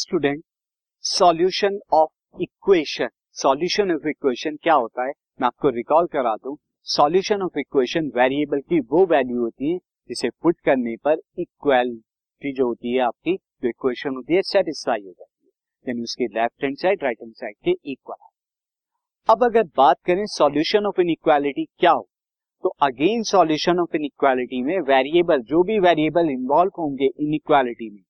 Student solution of equation क्या होता है, मैं आपको रिकॉल करा दूं। सॉल्यूशन ऑफ इक्वेशन वेरिएबल की वो वैल्यू होती है जिसे पुट करने पर इक्वालिटी जो होती है आपकी, जो इक्वेशन होती है, सेटिस्फाई हो जाती है, यानी उसके left hand side right hand side के इक्वल है। अब अगर बात करें सॉल्यूशन ऑफ इनइक्वालिटी क्या हो, तो अगेन सॉल्यूशन ऑफ इनइक्वालिटी में वेरिएबल, जो भी वेरिएबल इन्वॉल्व होंगे इनइक्वालिटी में,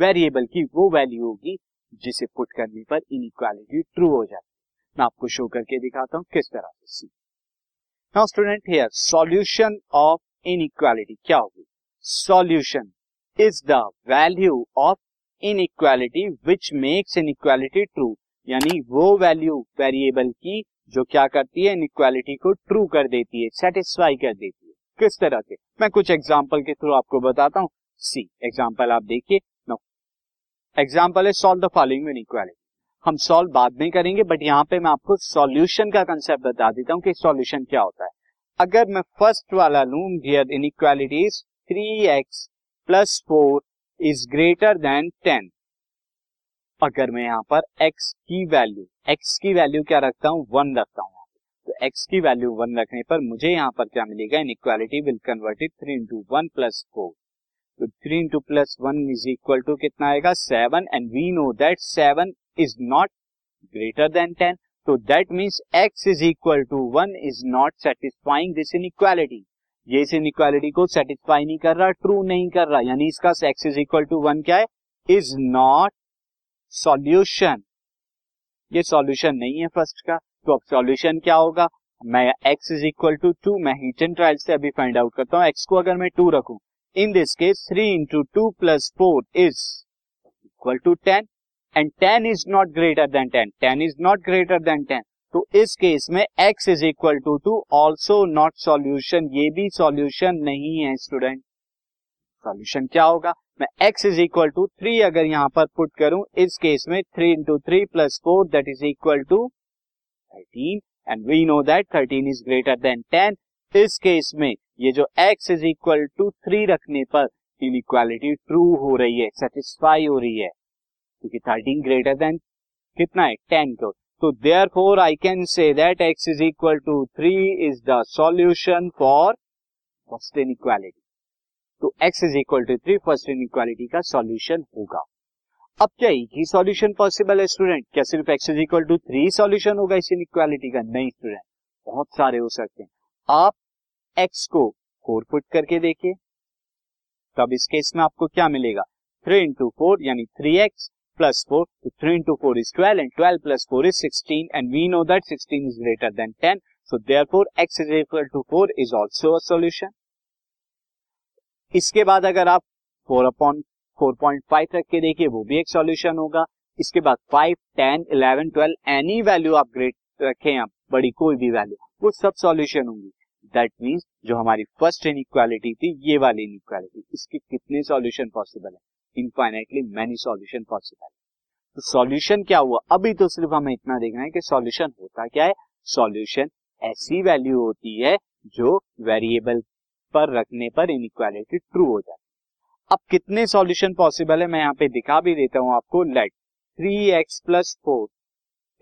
वेरिएबल की वो वैल्यू होगी जिसे पुट करने पर इनइक्वालिटी ट्रू हो जाती है। मैं आपको शो करके दिखाता हूं किस तरह से। Now student here solution of inequality क्या होगी, solution is the value of inequality which makes inequality true, यानी वो वैल्यू वेरिएबल की जो क्या करती है, इनइक्वालिटी को ट्रू कर देती है, सेटिस्फाई कर देती है। किस तरह से, मैं कुछ एग्जाम्पल के थ्रू आपको बताता हूँ। सी एग्जाम्पल आप देखिए, एग्जाम्पल है सॉल्व द फॉलोइंग इनइक्वालिटी। हम सॉल्व बाद में करेंगे, बट यहाँ पे मैं आपको सॉल्यूशन का कंसेप्ट बता देता हूँ कि सॉल्यूशन क्या होता है। अगर मैं फर्स्ट वाला लूं, here inequality is 3x plus 4 is greater than 10। अगर मैं यहाँ पर x की वैल्यू क्या रखता हूँ, 1 रखता हूँ, तो x की वैल्यू 1 रखने पर मुझे यहाँ पर क्या मिलेगा, inequality will converted 3 into 1 plus 4, तो 3 into plus 1 is equal to कितना आएगा, 7, and we know that 7 is not greater than 10, so that means x is equal to 1 is not satisfying this inequality. ये इस inequality को satisfy नहीं कर रहा, true नहीं कर रहा, यानी इसका x is equal to 1 क्या है, is not solution. ये solution नहीं है फर्स्ट का, तो अब solution क्या होगा, मैं x is equal to 2, मैं Heaton trial से अभी फाइंड आउट करता हूँ, x को अगर मैं 2 रखूं, in this case 3 into 2 plus 4 is equal to 10 and 10 is not greater than 10, 10 is not greater than 10, तो इस केस में x is equal to 2 also not solution, ये भी solution नहीं है स्टूडेंट। solution क्या होगा, मैं x is equal to 3 अगर यहाँ पर put करूं, इस केस में 3 into 3 plus 4 that is equal to 13 and we know that 13 is greater than 10, इस केस में ये जो x is equal to 3 रखने पर इनइक्वालिटी ट्रू हो रही है, सेटिस्फाई हो रही है, क्योंकि 13 greater than कितना है, 10 को, तो therefore I can say that x is equal to 3 is the solution for first inequality, तो x is equal to 3 first inequality का सॉल्यूशन होगा। अब क्या एक ही सॉल्यूशन पॉसिबल है स्टूडेंट, क्या सिर्फ x is equal to 3 solution होगा इस इनइक्वालिटी का, नहीं स्टूडेंट, बहुत सारे हो सकते हैं। आप x को 4 पुट करके देखिए, तब इस केस में आपको क्या मिलेगा, 3 into 4 यानी 3x plus 4, तो 3 into 4 is 12 and 12 plus 4 is 16 and we know that 16 is greater than 10, so therefore x is equal to 4 is also a solution। इसके बाद अगर आप 4/4.5 रख के देखिए, वो भी एक सॉल्यूशन होगा। इसके बाद 5, 10, 11, 12 एनी वैल्यू आप ग्रेट रखें, आप बड़ी कोई भी वैल्यू, वो सब सॉल्यूशन होंगी। That means, जो हमारी फर्स्ट इनइक्वालिटी थी, ये वाली इनइक्वालिटी, इसके कितने सॉल्यूशन पॉसिबल है, इनफाइनाइटली मेनी सॉल्यूशन पॉसिबल है। तो सॉल्यूशन क्या हुआ, अभी तो सिर्फ हमें इतना देखना है कि सॉल्यूशन होता क्या है। सॉल्यूशन ऐसी वैल्यू होती है जो वेरिएबल पर रखने पर इनइक्वालिटी ट्रू हो जाती है। अब कितने सॉल्यूशन पॉसिबल है, मैं यहाँ पे दिखा भी देता हूँ आपको। Let 3x plus 4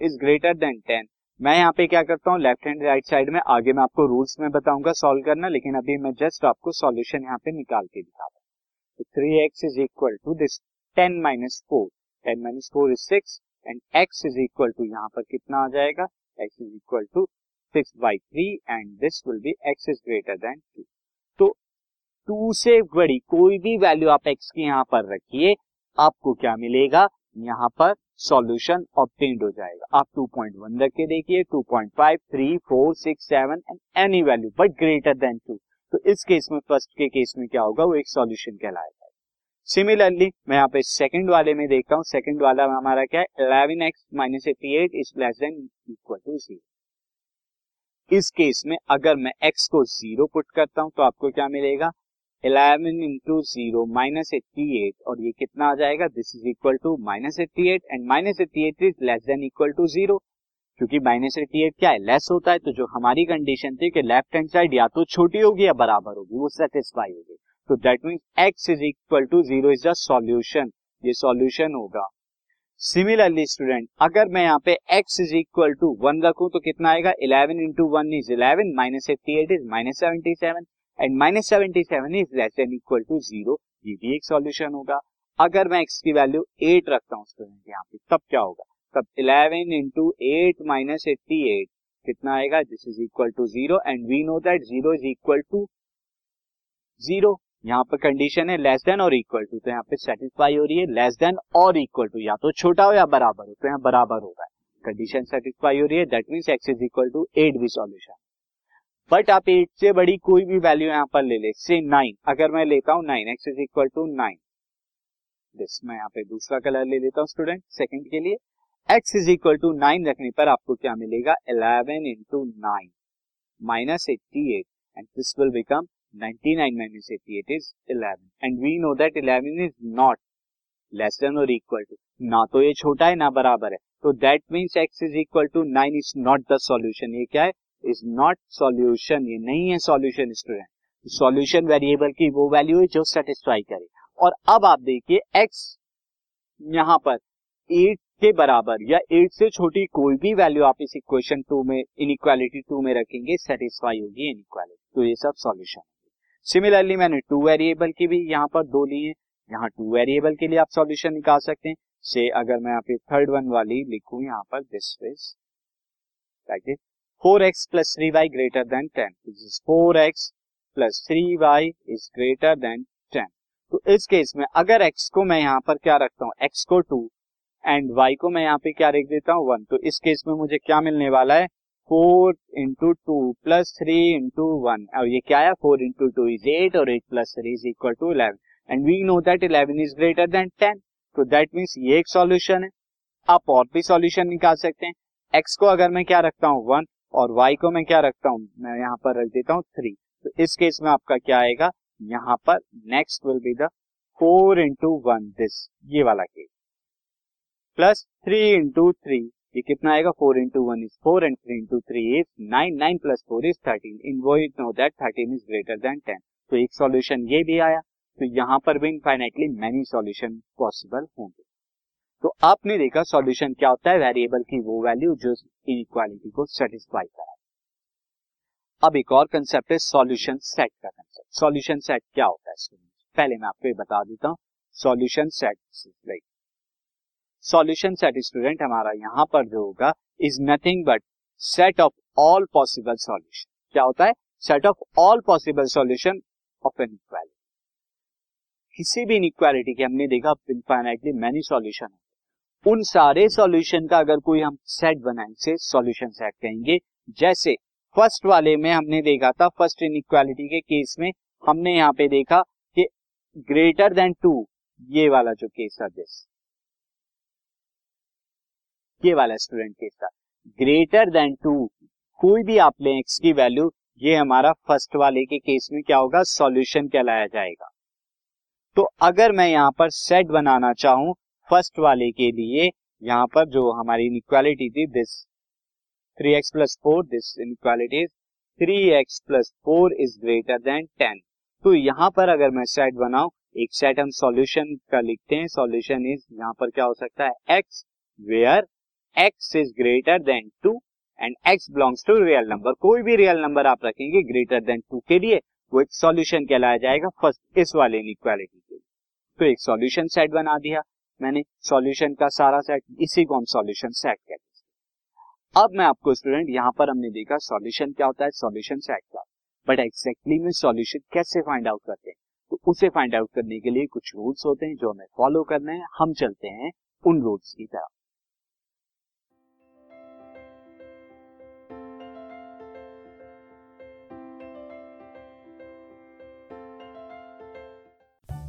is greater than 10, मैं यहाँ पे क्या करता हूँ, लेफ्ट हैंड राइट साइड में, आगे मैं आपको रूल्स में बताऊंगा सॉल्व करना, लेकिन अभी मैं जस्ट आपको सॉल्यूशन यहाँ पे निकाल के दिखाता हूँ। 3x is equal to this 10 minus 4, 10 minus 4 is 6 and x is equal to यहाँ पर कितना आ जाएगा, x is equal to 6/3 and this will be x is greater than 2, तो 2 से बड़ी कोई भी वैल्यू आप x की यहाँ पर रखिए, आपको क्या मिलेगा, यहाँ पर सॉल्यूशन ऑब्टेन्ड हो जाएगा। आप 2.1 रख के देखिए, 2.5, 3, 4, 6, 7 and any value but greater than 2, तो इस केस में फर्स्ट के केस में क्या होगा, वो एक सॉल्यूशन कहलाएगा। सिमिलरली मैं यहाँ पे सेकंड वाले में देखता हूँ, सेकंड वाला हमारा क्या है, 11x minus 88 is less than equal to 0। इस केस में अगर मैं x को 0 पुट करता हूँ तो आपको क्या मिलेगा, 11 into 0 minus 88 और ये कितना आ जाएगा, this is equal to minus 88 and minus 88 is less than equal to 0, क्योंकि माइनस 88 क्या है, लेस होता है, तो जो हमारी कंडीशन थी कि लेफ्ट हैंड साइड या तो छोटी होगी या बराबर होगी, वो सेटिस्फाई होगी, तो that means x is equal to 0 is the solution, ये सॉल्यूशन होगा। सिमिलरली स्टूडेंट अगर मैं यहाँ पे x इज इक्वल टू 1 रखूं तो कितना आएगा 11 into 1 is 11 minus 88 is minus 77 and minus 77 is less than equal to 0 ये भी एक सॉल्यूशन होगा। अगर मैं x की वैल्यू 8 रखता हूँ स्टूडेंट यहाँ पे तब क्या होगा, तब 11 into 8 minus 88 कितना आएगा this is equal to 0 and we know that 0 is equal to 0। यहाँ पर कंडीशन है लेस देन और इक्वल टू, तो यहाँ पे सेटिस्फाई हो रही है लेस देन और इक्वल टू, या तो छोटा हो या बराबर हो, तो यहाँ बराबर होगा कंडीशन सेटिस्फाई हो रही है that means x is equal to 8 भी सॉल्यूशन। बट आप 8 से बड़ी कोई भी वैल्यू यहाँ पर ले ले, से 9 अगर मैं लेता हूँ 9 x is equal to 9 this, मैं यहाँ पे दूसरा कलर ले लेता हूँ स्टूडेंट सेकंड के लिए। x इज इक्वल टू 9 रखने पर आपको क्या मिलेगा 11 into 9 minus 88 and this will become 99 minus 88 is 11 and we know that 11 is not less than or equal to, ना तो ये छोटा है ना बराबर है, तो that means x is equal to 9 is not the solution। ये क्या है is not solution, ये नहीं है solution स्टूडेंट। solution variable की वो वैल्यू है जो satisfy करे। और अब आप देखिए x यहाँ पर 8 के बराबर या 8 से छोटी कोई भी वैल्यू आप इस इक्वेशन 2 में इनइक्वालिटी 2 में रखेंगे सेटिस्फाई होगी इनइक्वालिटी, तो ये सब सॉल्यूशन। सिमिलरली मैंने 2 वेरिएबल की भी यहाँ पर 2 लिए, यहाँ 2 वेरिएबल के लिए आप सॉल्यूशन निकाल सकते हैं। से अगर मैं यहाँ पे थर्ड वन वाली लिखूं यहाँ पर this is like this 4x plus 3y greater than 10, this is 4x plus 3y is greater than 10। तो इस केस में अगर x को मैं यहाँ पर क्या रखता हूँ x को 2 एंड y को मैं यहाँ पे क्या रख देता हूँ 1, तो इस केस में मुझे क्या मिलने वाला है 4 इंटू 2 प्लस 3 इंटू 1, और ये क्या है 4 इंटू 2 इज 8 और 8 plus 3 is equal to 11 and we know that 11 is greater than 10, तो दैट मींस ये एक सॉल्यूशन है। आप और भी सॉल्यूशन निकाल सकते हैं, x को अगर मैं क्या रखता हूँ 1 और y को मैं क्या रखता हूँ मैं यहाँ पर रख देता हूँ 3, तो इस केस में आपका क्या आएगा यहाँ पर next will be the 4 into 1 this ये वाला केस प्लस 3 इंटू 3 ये कितना आएगा 4 into 1 is 4 and 3 into 3 is 9, 9 plus 4 is 13 and वो know that 13 is greater than 10, तो एक सॉल्यूशन ये भी आया। तो यहाँ पर भी इनफाइनाइटली मेनी सॉल्यूशन पॉसिबल होंगे। तो आपने देखा सॉल्यूशन क्या होता है वेरिएबल की वो वैल्यू जो इनइक्वालिटी को सेटिस्फाई कराए। अब एक और कंसेप्ट है सॉल्यूशन सेट का कंसेप्ट। सॉल्यूशन सेट क्या होता है पहले मैं आपको बता देता हूँ। Solution set like solution set student हमारा यहाँ पर जो होगा is nothing but set of all possible solution. क्या होता है set of all possible solution of an equality. किसी भी इनइक्वालिटी के हमने देखा इनफाइनाइटली मेनी सॉल्यूशन है, उन सारे सॉल्यूशन का अगर कोई हम सेट बनाएंगे सॉल्यूशन सेट कहेंगे। जैसे फर्स्ट वाले में हमने देखा था फर्स्ट इनइक्वालिटी के केस में हमने यहाँ पे देखा कि ग्रेटर देन 2 ये वाला जो केस था दिस ये वाला स्टूडेंट केस था ग्रेटर देन 2 कोई भी आप लें x की वैल्यू ये हमारा फर्स्ट वाले के केस में क्या होगा सॉल्यूशन कहलाया जाएगा। तो अगर मैं यहाँ पर सेट बनाना चाहूं फर्स्ट वाले के लिए यहाँ पर जो हमारी इनइक्वालिटी थी this 3x plus 4 this inequality is 3x plus 4 is greater than 10, तो यहाँ पर अगर मैं सेट बनाऊं एक सेट हम सॉल्यूशन का लिखते हैं। सॉल्यूशन इज यहाँ पर क्या हो सकता है x where x is greater than 2 and x belongs to real number। कोई भी रियल नंबर आप रखेंगे greater than 2 के लिए वो एक सॉल्यूशन कहलाया जाएगा फर्स्ट इस वाले इनइक्वालिटी के लिए। तो एक सॉल्यूशन सेट बना दिया मैंने सॉल्यूशन का सारा सेट, इसी को हम सॉल्यूशन सेट कहते हैं। अब मैं आपको स्टूडेंट यहाँ पर हमने देखा सॉल्यूशन क्या होता है सॉल्यूशन सेट क्या, बट एग्जैक्टली में सॉल्यूशन कैसे फाइंड आउट करते हैं, तो उसे फाइंड आउट करने के लिए कुछ रूल्स होते हैं जो हमें फॉलो करना है। हम चलते हैं उन रूल्स की तरफ।